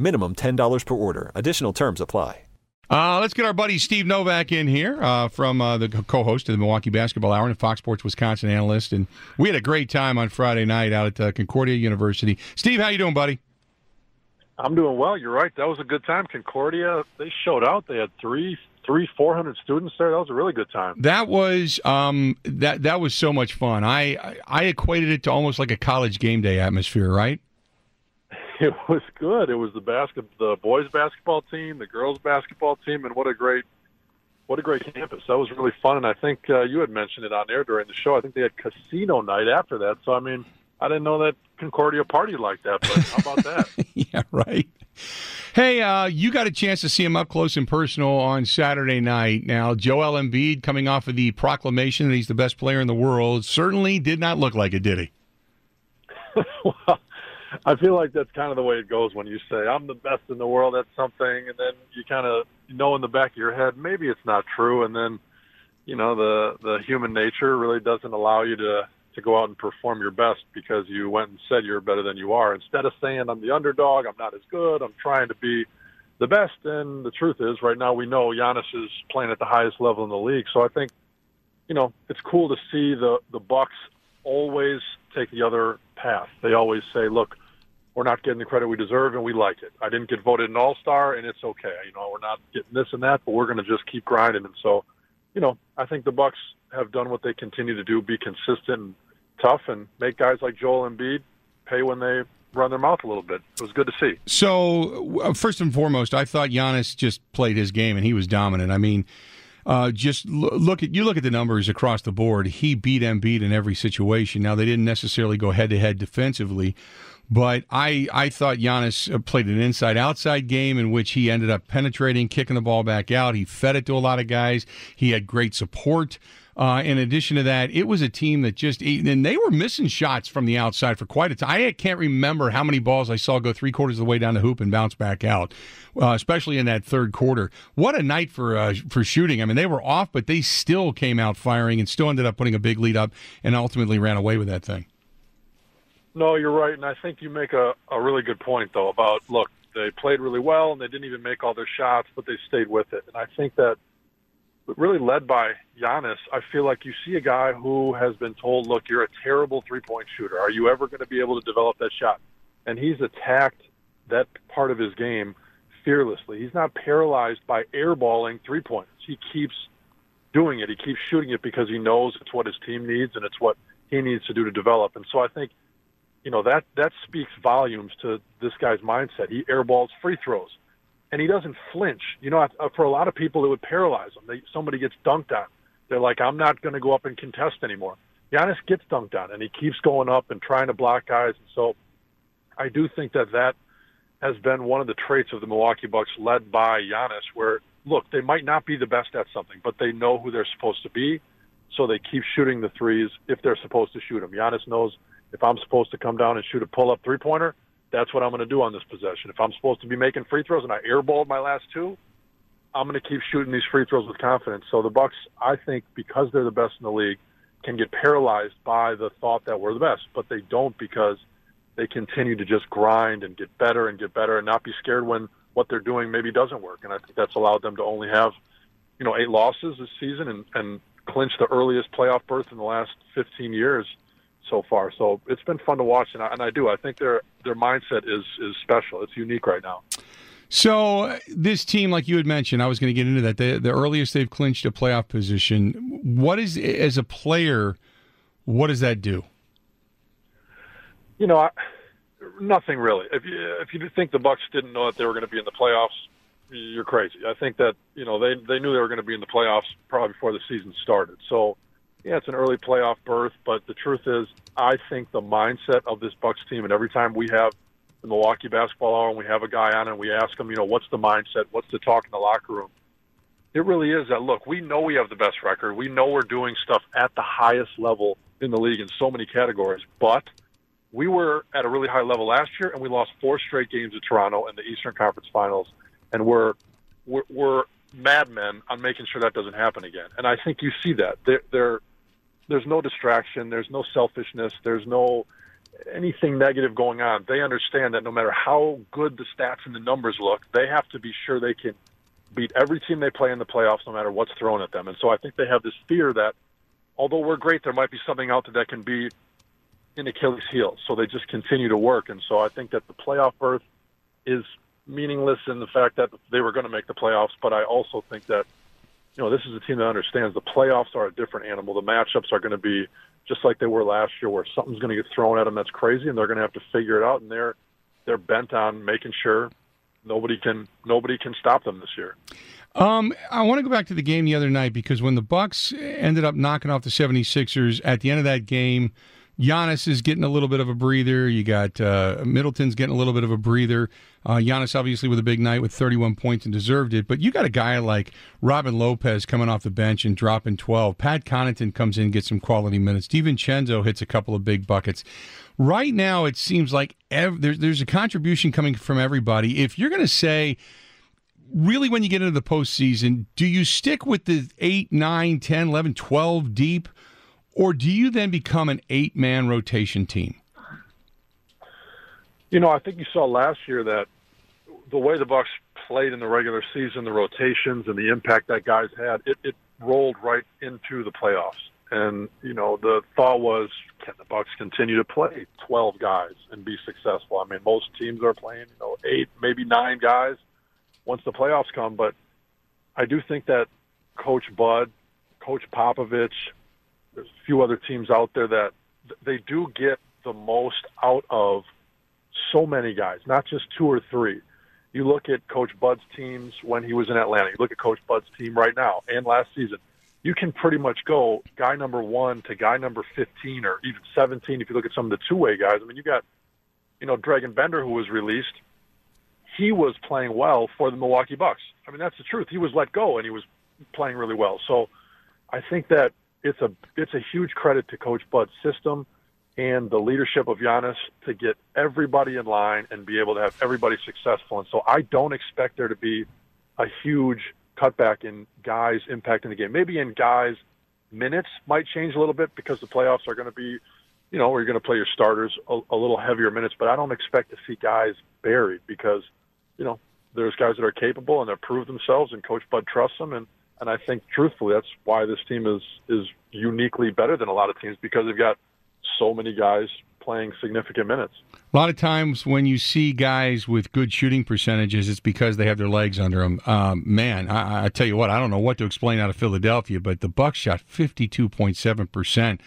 Minimum $10 per order. Additional terms apply. Let's get our buddy Steve Novak in here from the co-host of the Milwaukee Basketball Hour and Fox Sports Wisconsin analyst. And we had a great time on Friday night out at Concordia University. Steve, how you doing, buddy? I'm doing well. You're right. That was a good time. Concordia, they showed out. They had 400 students there. That was a really good time. That was that was so much fun. I equated it to almost like a college game day atmosphere, right? It was good. It was the boys basketball team, the girls basketball team, and what a great campus. That was really fun. And I think you had mentioned it on air during the show. I think they had casino night after that. So I mean, I didn't know that Concordia partied like that. But how about that? Yeah, right. Hey, you got a chance to see him up close and personal on Saturday night. Now, Joel Embiid, coming off of the proclamation that he's the best player in the world, certainly did not look like it, did he? Well, I feel like that's kind of the way it goes when you say, I'm the best in the world at something, and then you kind of know in the back of your head, maybe it's not true, and then, you know, the human nature really doesn't allow you to go out and perform your best because you went and said you're better than you are. Instead of saying, I'm the underdog, I'm not as good, I'm trying to be the best. And the truth is, right now we know Giannis is playing at the highest level in the league. So I think, you know, it's cool to see the Bucks always take the other path. They always say, look, we're not getting the credit we deserve and we like it. I didn't get voted an all-star and it's okay. You know, we're not getting this and that, but we're going to just keep grinding. And so, you know, I think the Bucks have done what they continue to do, be consistent and tough, and make guys like Joel Embiid pay when they run their mouth a little bit. It was good to see. So, first and foremost, I thought Giannis just played his game, and he was dominant. I mean, just look at the numbers across the board. He beat Embiid in every situation. Now, they didn't necessarily go head-to-head defensively, but I thought Giannis played an inside-outside game in which he ended up penetrating, kicking the ball back out. He fed it to a lot of guys. He had great support. In addition to that, it was a team that just – and they were missing shots from the outside for quite a time. I can't remember how many balls I saw go three-quarters of the way down the hoop and bounce back out, especially in that third quarter. What a night for shooting. I mean, they were off, but they still came out firing and still ended up putting a big lead up and ultimately ran away with that thing. No, you're right, and I think you make a really good point, though, about, look, they played really well and they didn't even make all their shots, but they stayed with it. And I think that – really led by Giannis, I feel like you see a guy who has been told, look, you're a terrible three-point shooter. Are you ever going to be able to develop that shot? And he's attacked that part of his game fearlessly. He's not paralyzed by airballing three-pointers. He keeps doing it. He keeps shooting it because he knows it's what his team needs and it's what he needs to do to develop. And so I think, you know, that speaks volumes to this guy's mindset. He airballs free throws. And he doesn't flinch. You know, for a lot of people, it would paralyze them. Somebody gets dunked on. They're like, I'm not going to go up and contest anymore. Giannis gets dunked on, and he keeps going up and trying to block guys. And so I do think that has been one of the traits of the Milwaukee Bucks led by Giannis, where, look, they might not be the best at something, but they know who they're supposed to be, so they keep shooting the threes if they're supposed to shoot them. Giannis knows, if I'm supposed to come down and shoot a pull-up three-pointer, that's what I'm going to do on this possession. If I'm supposed to be making free throws and I airballed my last 2, I'm going to keep shooting these free throws with confidence. So the Bucks, I think, because they're the best in the league, can get paralyzed by the thought that we're the best, but they don't, because they continue to just grind and get better and get better and not be scared when what they're doing maybe doesn't work. And I think that's allowed them to only have, 8 losses this season and clinch the earliest playoff berth in the last 15 years so far. So it's been fun to watch, and I think their mindset is special. It's unique right now. So this team, like you had mentioned, I was going to get into that, the earliest they've clinched a playoff position. What is, as a player, what does that do? Nothing really. If you think the Bucks didn't know that they were going to be in the playoffs, you're crazy. I think that, they knew they were going to be in the playoffs probably before the season started. So, yeah, it's an early playoff berth, but the truth is, I think the mindset of this Bucks team, and every time we have the Milwaukee Basketball Hour and we have a guy on and we ask him, what's the mindset? What's the talk in the locker room? It really is that, look, we know we have the best record. We know we're doing stuff at the highest level in the league in so many categories, but we were at a really high level last year, and we lost 4 straight games to Toronto in the Eastern Conference Finals, and we're madmen on making sure that doesn't happen again. And I think you see that. There's no distraction. There's no selfishness. There's no anything negative going on. They understand that no matter how good the stats and the numbers look, they have to be sure they can beat every team they play in the playoffs no matter what's thrown at them. And so I think they have this fear that, although we're great, there might be something out there that can be in Achilles' heel. So they just continue to work. And so I think that the playoff berth is meaningless in the fact that they were going to make the playoffs, but I also think that, this is a team that understands the playoffs are a different animal. The matchups are going to be just like they were last year, where something's going to get thrown at them that's crazy, and they're going to have to figure it out, and they're bent on making sure nobody can stop them this year. I want to go back to the game the other night, because when the Bucks ended up knocking off the 76ers, at the end of that game, Giannis is getting a little bit of a breather. You got Middleton's getting a little bit of a breather. Giannis, obviously, with a big night with 31 points and deserved it. But you got a guy like Robin Lopez coming off the bench and dropping 12. Pat Connaughton comes in and gets some quality minutes. DiVincenzo hits a couple of big buckets. Right now, it seems like there's a contribution coming from everybody. If you're going to say, really, when you get into the postseason, do you stick with the 8, 9, 10, 11, 12 deep? Or do you then become an 8-man rotation team? I think you saw last year that the way the Bucks played in the regular season, the rotations and the impact that guys had, it rolled right into the playoffs. And, the thought was, can the Bucks continue to play 12 guys and be successful? I mean, most teams are playing, 8, maybe 9 guys once the playoffs come. But I do think that Coach Bud, Coach Popovich, there's a few other teams out there that they do get the most out of so many guys, not just 2 or 3. You look at Coach Bud's teams when he was in Atlanta. You look at Coach Bud's team right now and last season. You can pretty much go guy number 1 to guy number 15 or even 17 if you look at some of the two-way guys. I mean, you got, Dragon Bender, who was released. He was playing well for the Milwaukee Bucks. I mean, that's the truth. He was let go, and he was playing really well. So I think that it's a huge credit to Coach Bud's system and the leadership of Giannis to get everybody in line and be able to have everybody successful. And so I don't expect there to be a huge cutback in guys impacting the game. Maybe in guys' minutes might change a little bit because the playoffs are going to be, where you're going to play your starters a little heavier minutes. But I don't expect to see guys buried because, there's guys that are capable and they've proved themselves, and Coach Bud trusts them. And I think, truthfully, that's why this team is uniquely better than a lot of teams, because they've got so many guys playing significant minutes. A lot of times when you see guys with good shooting percentages, it's because they have their legs under them. I tell you what, I don't know what to explain out of Philadelphia, but the Bucks shot 52.7%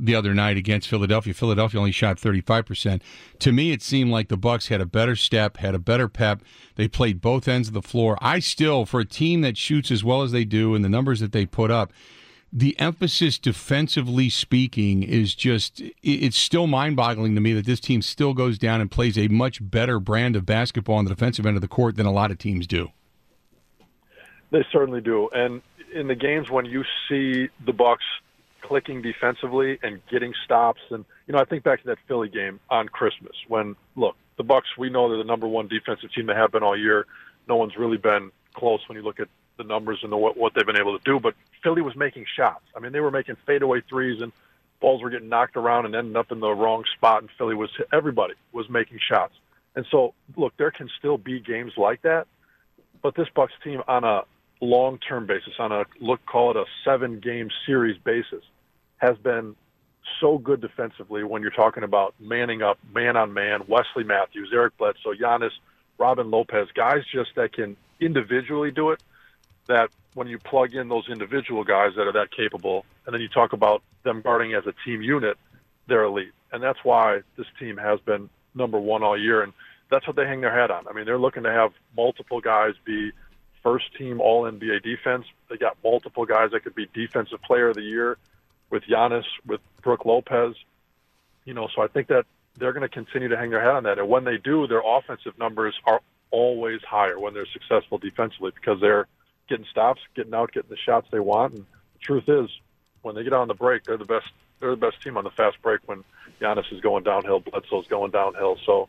the other night against Philadelphia. Philadelphia only shot 35%. To me, it seemed like the Bucks had a better step, had a better pep. They played both ends of the floor. I still, for a team that shoots as well as they do and the numbers that they put up, the emphasis defensively speaking is just, it's still mind-boggling to me that this team still goes down and plays a much better brand of basketball on the defensive end of the court than a lot of teams do. They certainly do. And in the games when you see the Bucks clicking defensively and getting stops, and I think back to that Philly game on Christmas when, look, the Bucks, we know they're the number 1 defensive team they have been all year. No one's really been close when you look at the numbers and what they've been able to do. But Philly was making shots. I mean, they were making fadeaway threes, and balls were getting knocked around and ending up in the wrong spot, and Philly was – everybody was making shots. And so, look, there can still be games like that, but this Bucks team on a long-term basis, on a look, call it a seven-game series basis, has been so good defensively when you're talking about manning up, man-on-man, Wesley Matthews, Eric Bledsoe, Giannis, Robin Lopez, guys just that can individually do it, that when you plug in those individual guys that are that capable, and then you talk about them guarding as a team unit, they're elite. And that's why this team has been number one all year, and that's what they hang their hat on. I mean, they're looking to have multiple guys be first-team All-NBA defense. They got multiple guys that could be Defensive Player of the Year with Giannis, with Brook Lopez. You know, so I think that they're going to continue to hang their hat on that. And when they do, their offensive numbers are always higher when they're successful defensively because they're getting stops, getting out, getting the shots they want. And the truth is, when they get on the break, they're the best. They're the best team on the fast break when Giannis is going downhill, Bledsoe's going downhill. So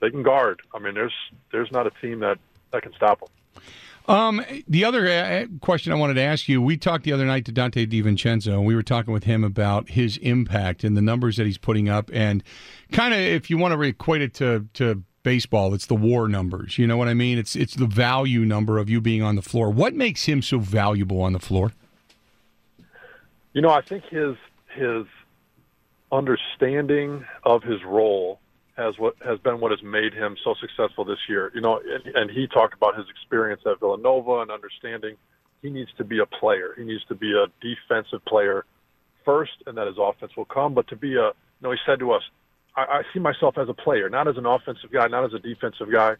they can guard. I mean, there's not a team that can stop them. The other question I wanted to ask you, we talked the other night to Donte DiVincenzo, and we were talking with him about his impact and the numbers that he's putting up. And kind of, if you want to equate it to baseball, it's the WAR numbers. You know what I mean? It's the value number of you being on the floor. What makes him so valuable on the floor? You know, I think his understanding of his role has been what has made him so successful this year. You know, and he talked about his experience at Villanova and understanding he needs to be a player. He needs to be a defensive player first, and that his offense will come. But to be a, you know, he said to us, I see myself as a player, not as an offensive guy, not as a defensive guy.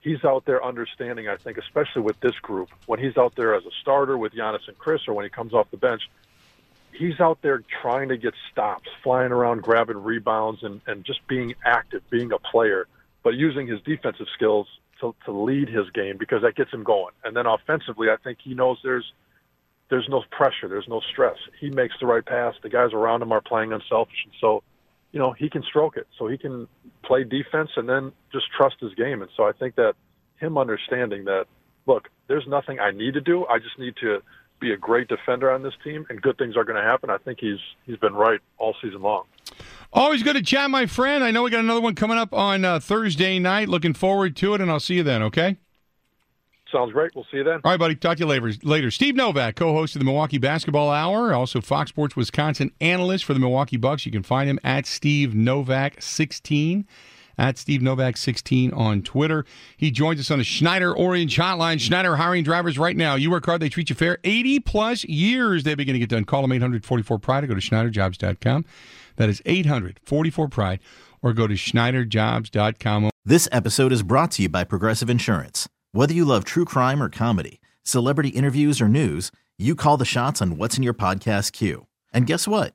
He's out there understanding, I think, especially with this group, when he's out there as a starter with Giannis and Chris, or when he comes off the bench, he's out there trying to get stops, flying around, grabbing rebounds, and just being active, being a player, but using his defensive skills to lead his game because that gets him going. And then offensively, I think he knows there's no pressure, there's no stress. He makes the right pass. The guys around him are playing unselfish, and so, you know, he can stroke it. So he can play defense and then just trust his game. And so I think that him understanding that, look, there's nothing I need to do. I just need to be a great defender on this team, and good things are going to happen. I think he's been right all season long. Always good to chat, my friend. I know we got another one coming up on Thursday night. Looking forward to it, and I'll see you then, okay? Sounds great. We'll see you then. All right, buddy. Talk to you later. Steve Novak, co-host of the Milwaukee Basketball Hour, also Fox Sports Wisconsin analyst for the Milwaukee Bucks. You can find him at Steve Novak 16. At Steve Novak 16 on Twitter. He joins us on the Schneider Orange Hotline. Schneider hiring drivers right now. You work hard, they treat you fair. 80-plus years they've been going to get done. Call them 800-44-PRIDE or go to schneiderjobs.com. That is 800-44-PRIDE or go to schneiderjobs.com. This episode is brought to you by Progressive Insurance. Whether you love true crime or comedy, celebrity interviews or news, you call the shots on what's in your podcast queue. And guess what?